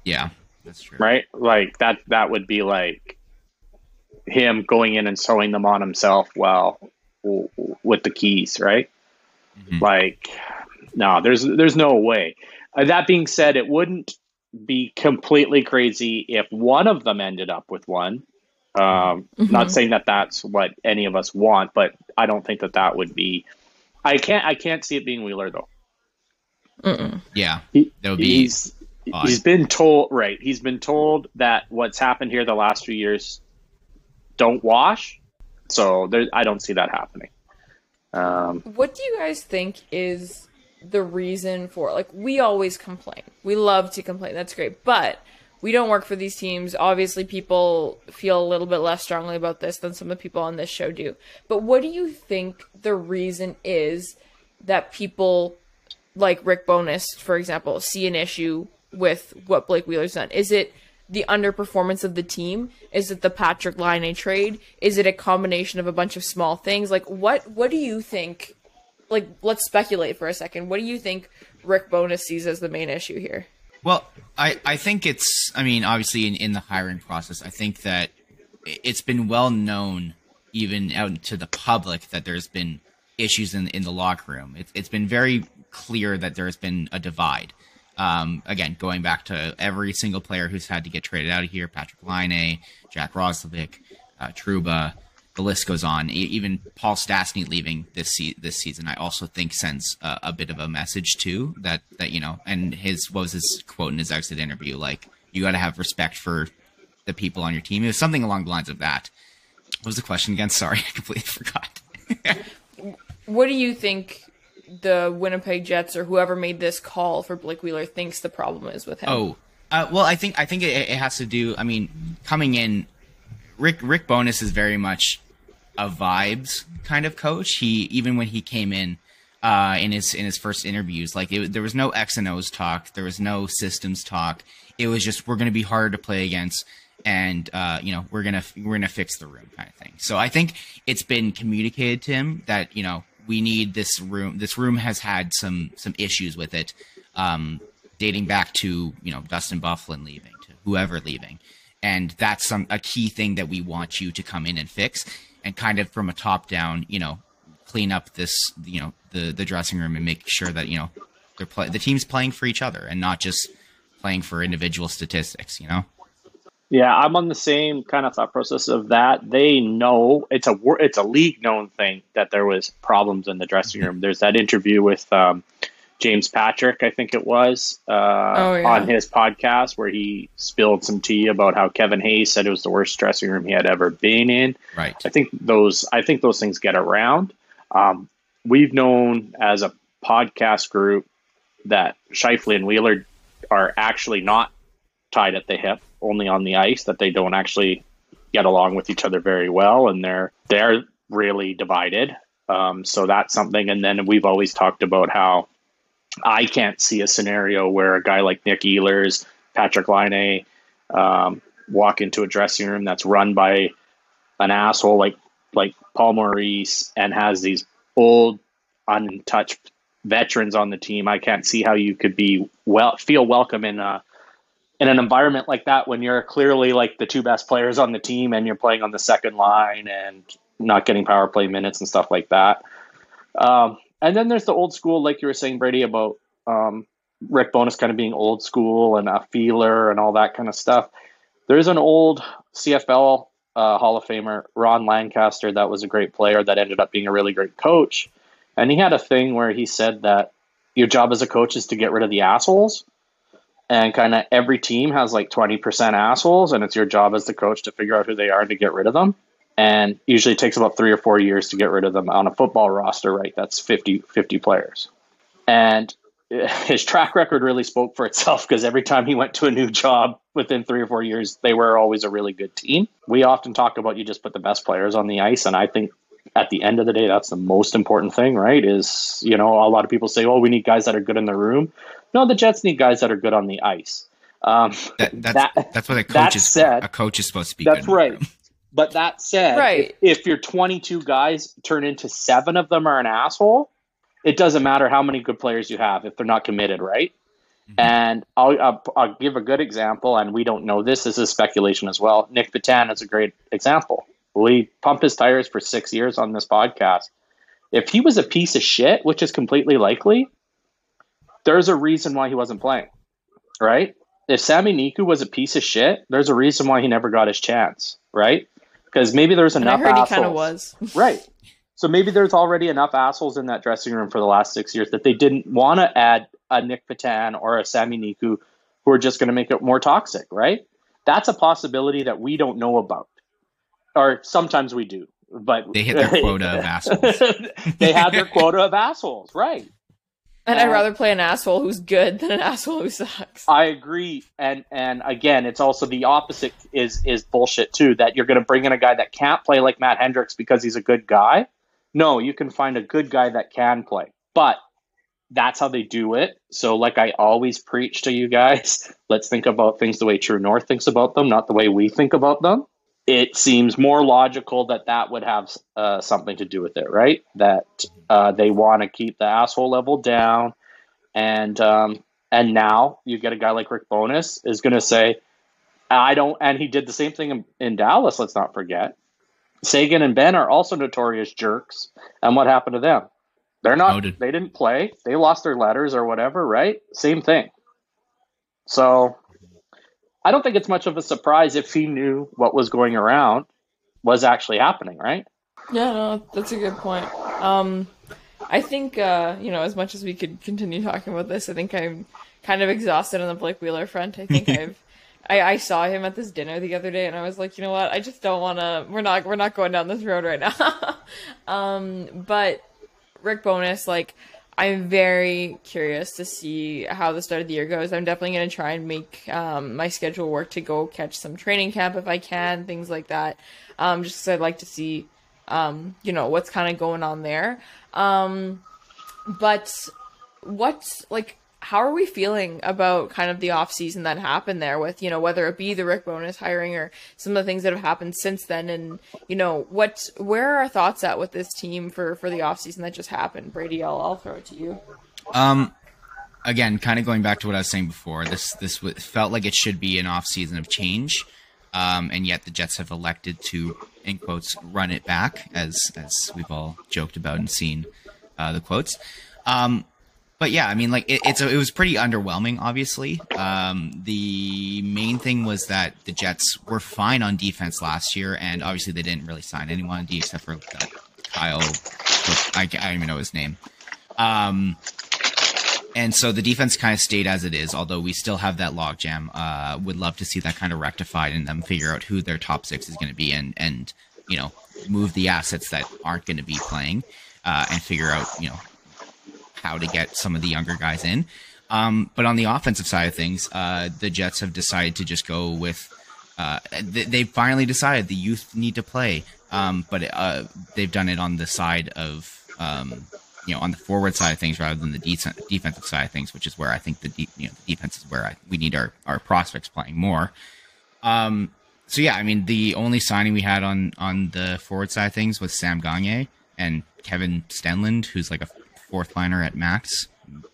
Yeah, that's true. Right? Like, that that would be like him going in and sewing them on himself well with the keys, right? Mm-hmm. Like, no, there's, there's no way. Uh, that being said, it wouldn't be completely crazy if one of them ended up with one. Um, mm-hmm. Not saying that that's what any of us want, but I don't think that that would be. I can't. I can't see it being Wheeler though. Mm-mm. Yeah, he, that would be he's odd. He's been told right. He's been told that what's happened here the last few years don't wash. So there, I don't see that happening. Um, what do you guys think is the reason for, like, we always complain. We love to complain. That's great. But we don't work for these teams. Obviously, people feel a little bit less strongly about this than some of the people on this show do. But what do you think the reason is that people like Rick Bowness, for example, see an issue with what Blake Wheeler's done? Is it the underperformance of the team? Is it the Patrik Laine trade? Is it a combination of a bunch of small things? Like, what, what do you think? Like, let's speculate for a second. What do you think Rick Bowness sees as the main issue here? Well, I, I think it's, I mean, obviously in, in the hiring process, I think that it's been well known even out to the public that there's been issues in, in the locker room. It, it's been very clear that there's been a divide. Um, again, going back to every single player who's had to get traded out of here, Patrik Laine, Jack Roslovic, uh, Truba. The list goes on. Even Paul Stastny leaving this se- this season, I also think sends uh, a bit of a message too. That that you know, and his what was his quote in his exit interview? Like, you got to have respect for the people on your team. It was something along the lines of that. What was the question again? Sorry, I completely forgot. What do you think the Winnipeg Jets or whoever made this call for Blake Wheeler thinks the problem is with him? Oh, uh, well, I think I think it, it has to do. I mean, coming in, Rick Rick Bowness is very much a vibes kind of coach. He, even when he came in, uh, in his, in his first interviews, like it, there was no X and O's talk. There was no systems talk. It was just, we're going to be hard to play against. And, uh, you know, we're going to, we're going to fix the room kind of thing. So I think it's been communicated to him that, you know, we need this room. This room has had some, some issues with it. Um, dating back to, you know, Dustin Byfuglien leaving, to whoever leaving. And that's some, a key thing that we want you to come in and fix. And kind of from a top down, you know, clean up this, you know, the, the dressing room and make sure that, you know, they're play- the team's playing for each other and not just playing for individual statistics, you know? Yeah, I'm on the same kind of thought process of that. They know it's a it's a league known thing that there was problems in the dressing room. There's that interview with um, James Patrick, I think it was, uh, oh, yeah. on his podcast where he spilled some tea about how Kevin Hayes said it was the worst dressing room he had ever been in. Right. I think those, I think those things get around. Um, we've known as a podcast group that Scheifele and Wheeler are actually not tied at the hip, only on the ice, that they don't actually get along with each other very well. And they're, they're really divided. Um, so that's something. And then we've always talked about how I can't see a scenario where a guy like Nick Ehlers, Patrik Laine, um, walk into a dressing room that's run by an asshole like like Paul Maurice and has these old, untouched veterans on the team. I can't see how you could be well feel welcome in a in an environment like that when you're clearly like the two best players on the team and you're playing on the second line and not getting power play minutes and stuff like that. Um, and then there's the old school, like you were saying, Brady, about um, Rick Bowness kind of being old school and a feeler and all that kind of stuff. There's an old C F L uh, Hall of Famer, Ron Lancaster, that was a great player that ended up being a really great coach. And he had a thing where he said that your job as a coach is to get rid of the assholes. And kind of every team has like twenty percent assholes, and it's your job as the coach to figure out who they are and to get rid of them. And usually it takes about three or four years to get rid of them on a football roster, right? That's fifty, fifty players. And his track record really spoke for itself because every time he went to a new job within three or four years, they were always a really good team. We often talk about you just put the best players on the ice. And I think at the end of the day, that's the most important thing, right? Is, you know, a lot of people say, oh, we need guys that are good in the room. No, the Jets need guys that are good on the ice. Um, that, that's, that, that's what a coach, is, said, a coach is supposed to be. That's good right. But that said, right. if, if your twenty-two guys turn into seven of them are an asshole, it doesn't matter how many good players you have if they're not committed, right? Mm-hmm. And I'll, I'll I'll give a good example, and we don't know this. This is speculation as well. Nick Bittan is a great example. We pumped his tires for six years on this podcast. If he was a piece of shit, which is completely likely, there's a reason why he wasn't playing, right? If Sami Niku was a piece of shit, there's a reason why he never got his chance, right? Because maybe there's enough and I heard assholes. He kind of was. Right. So maybe there's already enough assholes in that dressing room for the last six years that they didn't want to add a Nick Patan or a Sami Niku who are just going to make it more toxic, right? That's a possibility that we don't know about. Or sometimes we do. But they hit their quota of assholes. They have their quota of assholes, right. And I'd rather play an asshole who's good than an asshole who sucks. I agree. And and again, it's also the opposite is is bullshit too, that you're going to bring in a guy that can't play like Matt Hendricks because he's a good guy. No, you can find a good guy that can play. But that's how they do it. So like I always preach to you guys, let's think about things the way True North thinks about them, not the way we think about them. It seems more logical that that would have uh, something to do with it, right? That uh, they want to keep the asshole level down. And um, and now you get a guy like Rick Bowness is going to say, I don't, and he did the same thing in, in Dallas, let's not forget. Sagan and Ben are also notorious jerks. And what happened to them? They're not, Noted. They didn't play. They lost their letters or whatever, right? Same thing. So I don't think it's much of a surprise if he knew what was going around was actually happening, right? Yeah, no, that's a good point. Um, I think, uh, you know, as much as we could continue talking about this, I think I'm kind of exhausted on the Blake Wheeler front. I think I've, I, I saw him at this dinner the other day and I was like, you know what? I just don't want to, we're not, we're not going down this road right now. um, but Rick Bowness, like, I'm very curious to see how the start of the year goes. I'm definitely going to try and make um, my schedule work to go catch some training camp if I can, things like that. Um, just because I'd like to see, um, you know, what's kind of going on there. Um, but what's, like, how are we feeling about kind of the off season that happened there with, you know, whether it be the Rick Bowness hiring or some of the things that have happened since then? And, you know, what, where are our thoughts at with this team for, for the off season that just happened? Brady, I'll, I'll throw it to you. Um, again, kind of going back to what I was saying before, this, this w- felt like it should be an off season of change. Um, and yet the Jets have elected to, in quotes, run it back as, as we've all joked about and seen uh, the quotes. Um, But yeah, I mean, like it, it's a, it was pretty underwhelming. Obviously, um, the main thing was that the Jets were fine on defense last year, and obviously they didn't really sign anyone on D except for uh, Kyle. I, I don't even know his name. Um, And so the defense kind of stayed as it is, although we still have that logjam. Uh, would love to see that kind of rectified and them figure out who their top six is going to be, and, and, you know, move the assets that aren't going to be playing, uh, and figure out, you know, how to get some of the younger guys in. Um, but on the offensive side of things, uh, the Jets have decided to just go with, uh, they, they finally decided the youth need to play. Um, but, uh, they've done it on the side of, um, you know, on the forward side of things rather than the de- defensive side of things, which is where I think the, de- you know, the defense is where I, we need our, our prospects playing more. Um, so yeah, I mean, the only signing we had on, on the forward side of things was Sam Gagner and Kevin Stenlund, who's like a fourth liner at max,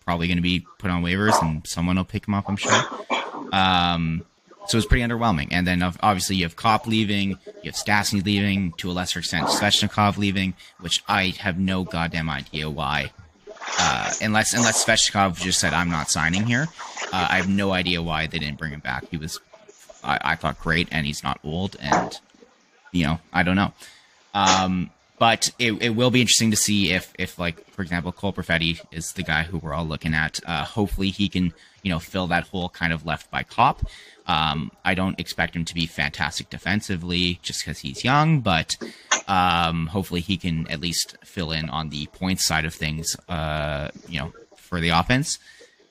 probably going to be put on waivers and someone will pick him up, I'm sure. Um, so it was pretty underwhelming. And then obviously you have Kopp leaving, you have Stastny leaving, to a lesser extent Svechnikov leaving, which I have no goddamn idea why. Uh, unless unless Svechnikov just said, I'm not signing here. Uh, I have no idea why they didn't bring him back. He was, I, I thought, great, and he's not old, and, you know, I don't know. Um, but it, it will be interesting to see if, if, like, for example, Cole Perfetti is the guy who we're all looking at. Uh, hopefully he can, you know, fill that hole kind of left by Kopp. Um, I don't expect him to be fantastic defensively just because he's young, but um, hopefully he can at least fill in on the points side of things, uh, you know, for the offense.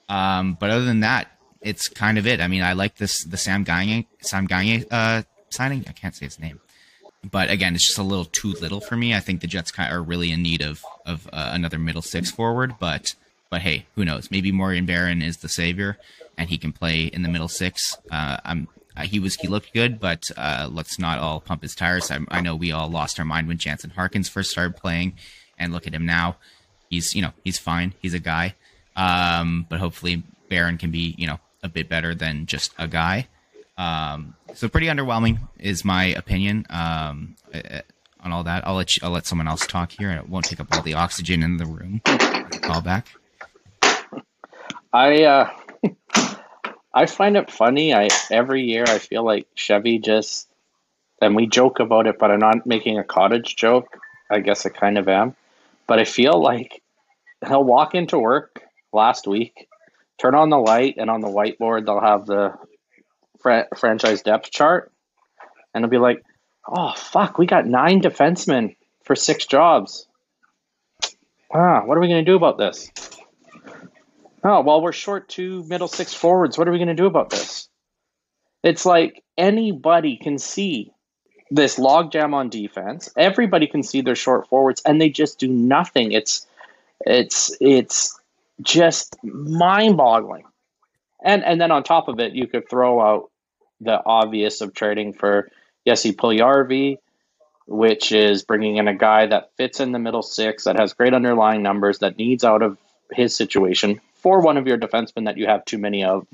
Um, but other than that, it's kind of it. I mean, I like this the Sam Gagner, Sam Gagner uh, signing. I can't say his name, but again, it's just a little too little for me. I think the Jets kind of are really in need of of uh, another middle six forward, but. But hey, who knows? Maybe Morgan Barron is the savior, and he can play in the middle six. Uh, I'm uh, he was he looked good, but uh, let's not all pump his tires. I, I know we all lost our mind when Jansen Harkins first started playing, and look at him now. He's you know he's fine. He's a guy, um, but hopefully Barron can be you know a bit better than just a guy. Um, so pretty underwhelming is my opinion um, on all that. I'll let you, I'll let someone else talk here, and it won't take up all the oxygen in the room. Call back. I uh, I find it funny. I every year I feel like Chevy just, and we joke about it, but I'm not making a cottage joke. I guess I kind of am. But I feel like he'll walk into work last week, turn on the light, and on the whiteboard they'll have the fra- franchise depth chart. And it'll be like, oh, fuck, we got nine defensemen for six jobs. Ah, what are we going to do about this? Oh, well, we're short two middle six forwards. What are we going to do about this? It's like anybody can see this logjam on defense. Everybody can see their short forwards, and they just do nothing. It's it's it's just mind-boggling. And and then on top of it, you could throw out the obvious of trading for Jesse Puljujarvi, which is bringing in a guy that fits in the middle six, that has great underlying numbers, that needs out of his situation, for one of your defensemen that you have too many of,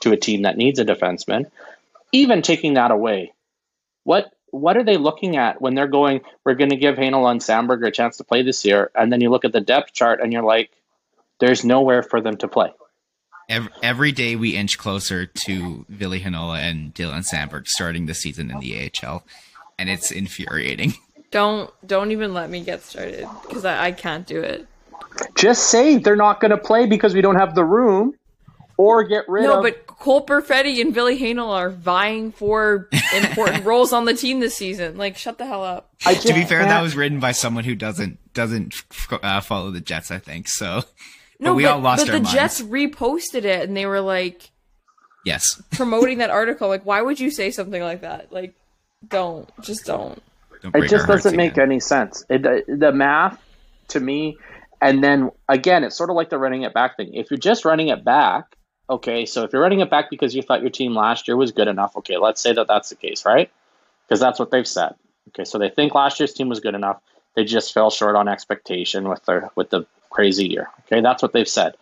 to a team that needs a defenseman. Even taking that away, what what are they looking at when they're going, we're going to give Heinola and Samberg a chance to play this year, and then you look at the depth chart and you're like, there's nowhere for them to play. Every, every day we inch closer to Ville Heinola and Dylan Samberg starting the season in the A H L, and it's infuriating. Don't, don't even let me get started, because I, I can't do it. Just say they're not going to play because we don't have the room, or get rid no, of... No, but Cole Perfetti and Ville Heinola are vying for important roles on the team this season. Like, shut the hell up. I to be fair, can't. That was written by someone who doesn't doesn't uh, follow the Jets, I think. So, no, but we but, all lost but our minds. The Jets reposted it, and they were like, yes, promoting that article. Like, why would you say something like that? Like, don't. Just don't. don't break it just doesn't again. make any sense. It, the, the math, to me... And then, again, it's sort of like the running it back thing. If you're just running it back, okay, so if you're running it back because you thought your team last year was good enough, okay, let's say that that's the case, right? Because that's what they've said. Okay, so they think last year's team was good enough. They just fell short on expectation with their with the crazy year. Okay, that's what they've said.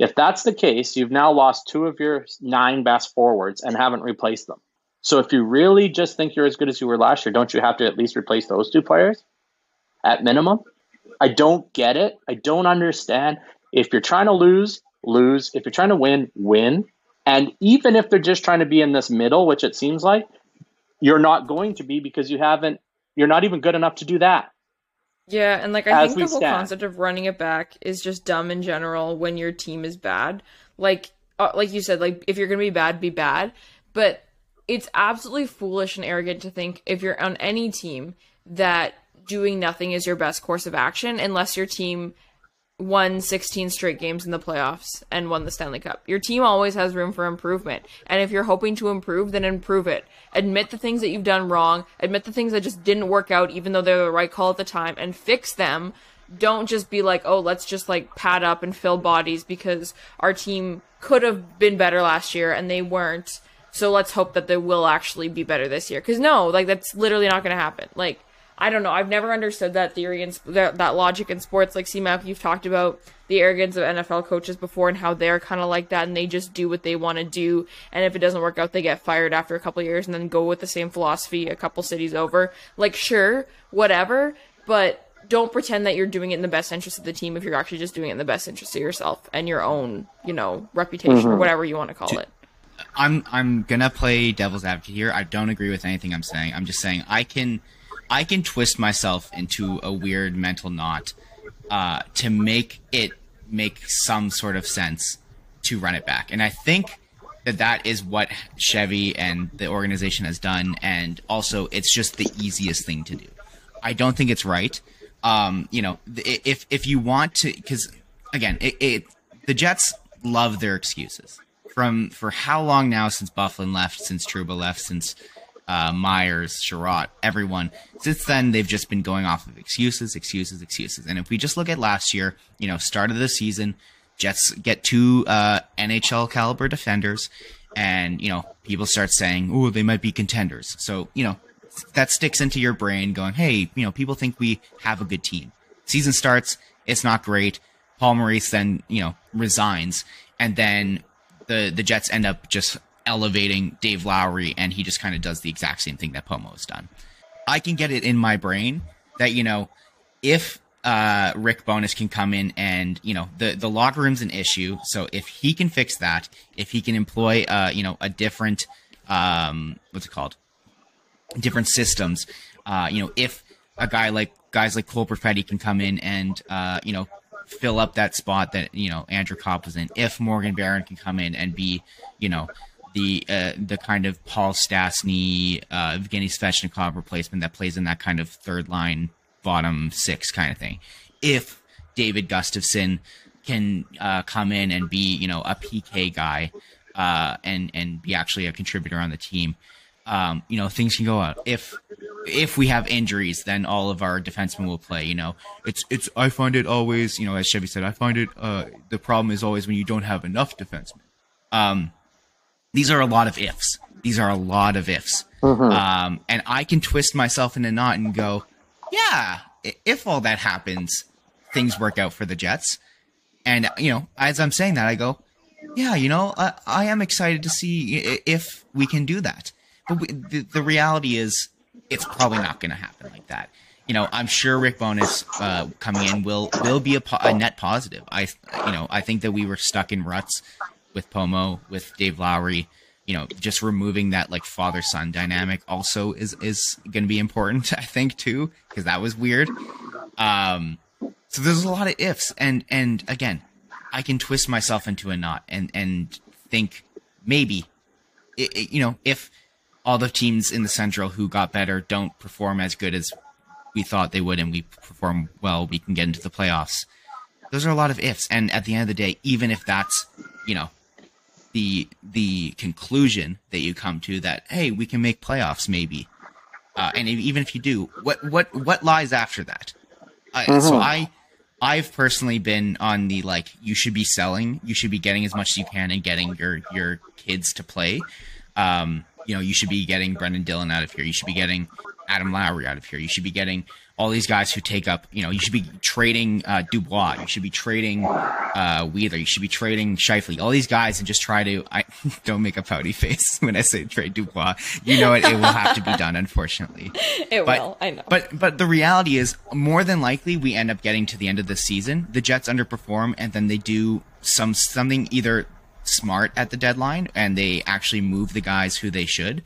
If that's the case, you've now lost two of your nine best forwards and haven't replaced them. So if you really just think you're as good as you were last year, don't you have to at least replace those two players at minimum? I don't get it. I don't understand. If you're trying to lose, lose. If you're trying to win, win. And even if they're just trying to be in this middle, which it seems like, you're not going to be because you haven't, you're not even good enough to do that. Yeah, and like I think the whole stand. concept of running it back is just dumb in general when your team is bad. Like uh, like you said, like if you're going to be bad, be bad. But it's absolutely foolish and arrogant to think if you're on any team that doing nothing is your best course of action unless your team won sixteen straight games in the playoffs and won the Stanley Cup. Your team always has room for improvement. And if you're hoping to improve, then improve it. Admit the things that you've done wrong. Admit the things that just didn't work out, even though they're the right call at the time, and fix them. Don't just be like, oh, let's just like pad up and fill bodies because our team could have been better last year and they weren't. So let's hope that they will actually be better this year. Because no, like that's literally not going to happen. Like, I don't know. I've never understood that theory and sp- that, that logic in sports. Like, C-Mac, you've talked about the arrogance of N F L coaches before and how they're kind of like that and they just do what they want to do. And if it doesn't work out, they get fired after a couple of years and then go with the same philosophy a couple cities over. Like, sure, whatever, but don't pretend that you're doing it in the best interest of the team if you're actually just doing it in the best interest of yourself and your own, you know, reputation mm-hmm. or whatever you want to call do- it. I'm I'm going to play devil's advocate here. I don't agree with anything I'm saying. I'm just saying I can I can twist myself into a weird mental knot uh, to make it make some sort of sense to run it back. And I think that that is what Chevy and the organization has done. And also, it's just the easiest thing to do. I don't think it's right. Um, you know, if if you want to, because, again, it, it the Jets love their excuses. From for how long now since Byfuglien left, since Trouba left, since uh, Myers, Sherratt, everyone. Since then, they've just been going off of excuses, excuses, excuses. And if we just look at last year, you know, start of the season, Jets get two uh, N H L caliber defenders. And, you know, people start saying, oh, they might be contenders. So, you know, that sticks into your brain going, hey, you know, people think we have a good team. Season starts. It's not great. Paul Maurice then, you know, resigns. And then The, the Jets end up just elevating Dave Lowry, and he just kind of does the exact same thing that Pomo has done. I can get it in my brain that, you know, if uh, Rick Bowness can come in and, you know, the, the locker room's an issue. So if he can fix that, if he can employ, uh, you know, a different, um, what's it called? Different systems. Uh, you know, if a guy like guys like Cole Perfetti can come in and, uh, you know, fill up that spot that, you know, Andrew Copp was in, if Morgan Barron can come in and be, you know, the uh, the kind of Paul Stastny, uh, Evgeny Svechnikov replacement that plays in that kind of third line, bottom six kind of thing. If David Gustafson can uh, come in and be, you know, a P K guy uh, and, and be actually a contributor on the team, um, you know, things can go out. If if we have injuries, then all of our defensemen will play. You know, it's it's. I find it always, you know, as Chevy said, I find it. Uh, the problem is always when you don't have enough defensemen. Um, these are a lot of ifs. These are a lot of ifs. Mm-hmm. Um, and I can twist myself in a knot and go, yeah, if all that happens, things work out for the Jets. And you know, as I'm saying that, I go, yeah, you know, I, I am excited to see if we can do that. But we, the, the reality is, it's probably not going to happen like that. You know, I'm sure Rick Bowness uh, coming in will will be a, po- a net positive. I, you know, I think that we were stuck in ruts with Pomo, with Dave Lowry. You know, just removing that like father son dynamic also is is going to be important, I think, too, because that was weird. Um, so there's a lot of ifs, and and again, I can twist myself into a knot and and think maybe, it, it, you know, if all the teams in the Central who got better don't perform as good as we thought they would, and we perform well, we can get into the playoffs. Those are a lot of ifs. And at the end of the day, even if that's, you know, the, the conclusion that you come to that, hey, we can make playoffs maybe. Uh, and even if you do, what, what, what lies after that? Uh, mm-hmm. So I, I've personally been on the, like, you should be selling, you should be getting as much as you can and getting your, your kids to play. Um, You know, you should be getting Brenden Dillon out of here. You should be getting Adam Lowry out of here. You should be getting all these guys who take up, you know, you should be trading uh, Dubois. You should be trading uh, Wheeler. You should be trading Scheifele. All these guys, and just try to, I don't make a pouty face when I say trade Dubois. You know, it, it will have to be done, unfortunately. It but, will, I know. But, but the reality is, more than likely, we end up getting to the end of the season. The Jets underperform, and then they do some something either smart at the deadline and they actually move the guys who they should.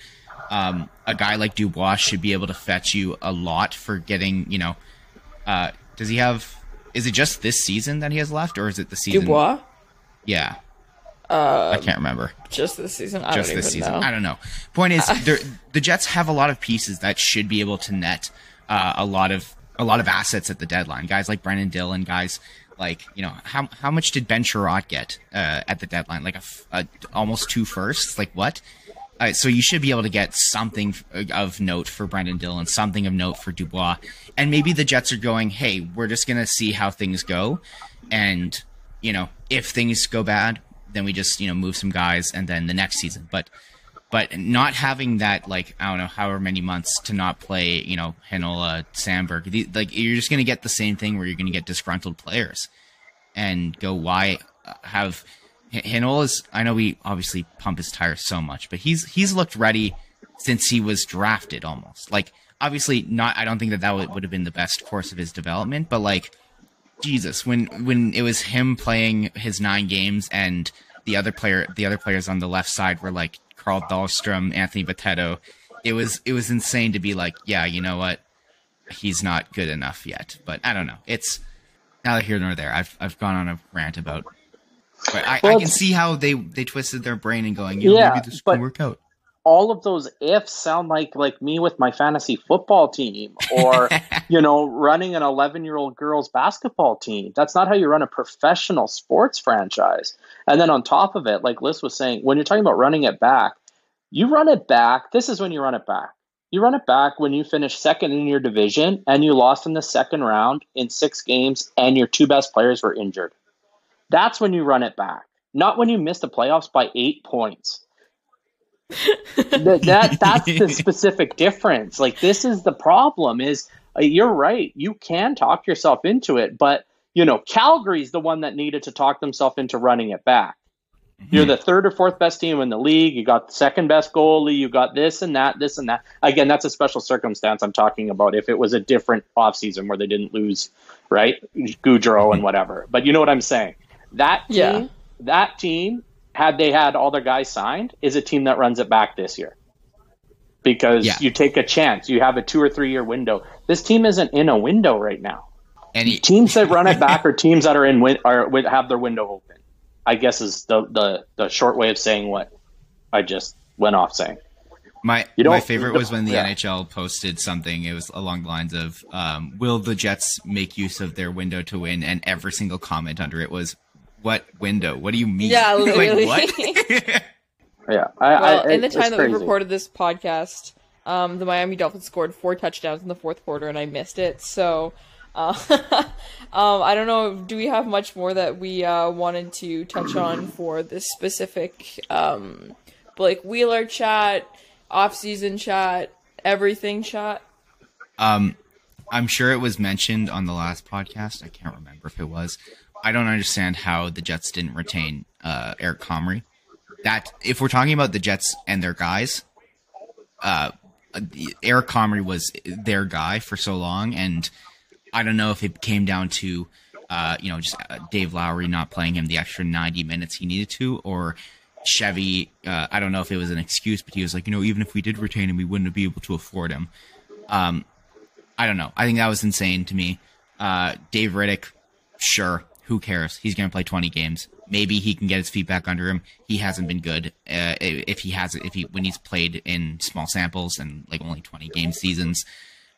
Um, a guy like Dubois should be able to fetch you a lot for getting, you know, Uh, does he have? Is it just this season that he has left, or is it the season? Dubois. Yeah. Uh, I can't remember. Just this season. I just don't this even season. Know. I don't know. Point is, the Jets have a lot of pieces that should be able to net uh, a lot of a lot of assets at the deadline. Guys like Brenden Dillon, guys like you know how how much did Ben Chirot get uh, at the deadline? Like a, a almost two firsts. Like what? Uh, so you should be able to get something of note for Brenden Dillon, something of note for Dubois, and maybe the Jets are going, hey, we're just gonna see how things go, and you know if things go bad, then we just you know move some guys, and then the next season. But but not having that like I don't know however many months to not play you know Heinola, Samberg, the, like you're just gonna get the same thing where you're gonna get disgruntled players, and go why have. Heinola's, I know we obviously pump his tires so much, but he's he's looked ready since he was drafted almost. Like, obviously not, I don't think that that would, would have been the best course of his development, but like, Jesus, when when it was him playing his nine games and the other player, the other players on the left side were like Carl Dahlstrom, Anthony Boteto, it was, it was insane to be like, yeah, you know what? He's not good enough yet, but I don't know. It's neither here nor there. I've, I've gone on a rant about But I, well, I can see how they, they twisted their brain and going, you know, yeah, maybe this can work out. All of those ifs sound like like me with my fantasy football team or, you know, running an eleven-year-old girls basketball team. That's not how you run a professional sports franchise. And then on top of it, like Liz was saying, when you're talking about running it back, you run it back. This is when you run it back. You run it back when you finish second in your division and you lost in the second round in six games and your two best players were injured. That's when you run it back, not when you miss the playoffs by eight points. that, that that's the specific difference. Like this is the problem. Is uh, you're right. You can talk yourself into it, but you know Calgary's the one that needed to talk themselves into running it back. Mm-hmm. You're the third or fourth best team in the league. You got the second best goalie. You got this and that, this and that. Again, that's a special circumstance I'm talking about. If it was a different offseason where they didn't lose, right, Goudreau and whatever. But you know what I'm saying. That team, yeah. that team, had they had all their guys signed, is a team that runs it back this year. Because yeah. you take a chance. You have a two- or three-year window. This team isn't in a window right now. Any teams that run it back are teams that are in win- are have their window open, I guess is the, the, the short way of saying what I just went off saying. My my favorite was when the yeah. N H L posted something. It was along the lines of, um, will the Jets make use of their window to win? And every single comment under it was, what window? What do you mean? Yeah, literally. Like, what? yeah. I, well, I, I, in the time that crazy. we recorded this podcast, um, the Miami Dolphins scored four touchdowns in the fourth quarter, and I missed it. So, uh, um, I don't know. Do we have much more that we uh, wanted to touch on for this specific um, Blake Wheeler chat, off-season chat, everything chat? Um, I'm sure it was mentioned on the last podcast. I can't remember if it was. I don't understand how the Jets didn't retain uh, Eric Comrie. That if we're talking about the Jets and their guys, uh, Eric Comrie was their guy for so long, and I don't know if it came down to uh, you know just Dave Lowry not playing him the extra ninety minutes he needed to, or Chevy. Uh, I don't know if it was an excuse, but he was like, you know, even if we did retain him, we wouldn't be able to afford him. Um, I don't know. I think that was insane to me. Uh, Dave Riddick, sure. Who cares? He's going to play twenty games. Maybe he can get his feet back under him. He hasn't been good. Uh, if he has, if he when he's played in small samples and like only twenty game seasons,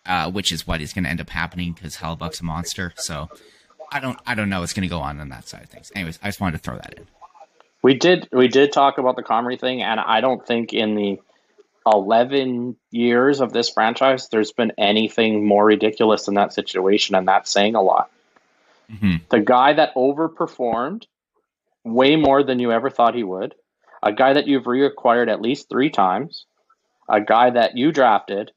uh, which is what is going to end up happening because Hellebuyck's a monster. So I don't, I don't know what's going to go on on that side of things. Anyways, I just wanted to throw that in. We did, we did talk about the Comrie thing, and I don't think in the eleven years of this franchise, there's been anything more ridiculous than that situation, and that's saying a lot. Mm-hmm. The guy that overperformed way more than you ever thought he would, a guy that you've reacquired at least three times, a guy that you drafted,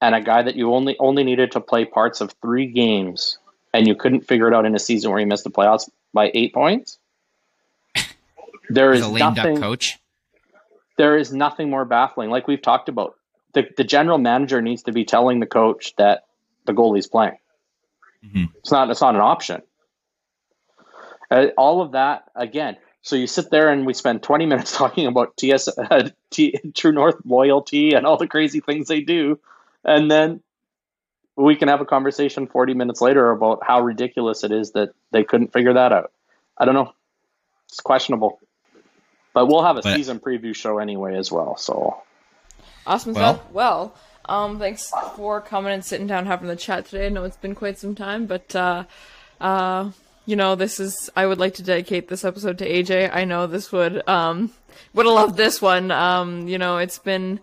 and a guy that you only only needed to play parts of three games, and you couldn't figure it out in a season where you missed the playoffs by eight points. There is nothing, coach. There is nothing more baffling. Like we've talked about, the the general manager needs to be telling the coach that the goalie's playing. Mm-hmm. It's not. It's not an option. Uh, all of that again. So you sit there and we spend twenty minutes talking about T S, uh, T, True North loyalty and all the crazy things they do, and then we can have a conversation forty minutes later about how ridiculous it is that they couldn't figure that out. I don't know. It's questionable. But we'll have a but, season preview show anyway as well. So awesome stuff. Well, well um, thanks for coming and sitting down, having the chat today. I know it's been quite some time, but uh, uh, you know, this is. I would like to dedicate this episode to A J. I know this would um, would have loved this one. Um, you know, it's been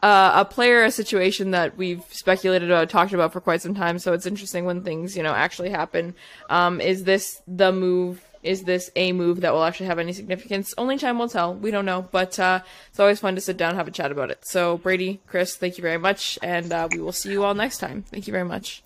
uh, a player, a situation that we've speculated about, talked about for quite some time. So it's interesting when things, you know, actually happen. Um, is this the move? Is this a move that will actually have any significance? Only time will tell. We don't know, but uh, it's always fun to sit down and have a chat about it. So, Brady, Chris, thank you very much, and uh, we will see you all next time. Thank you very much.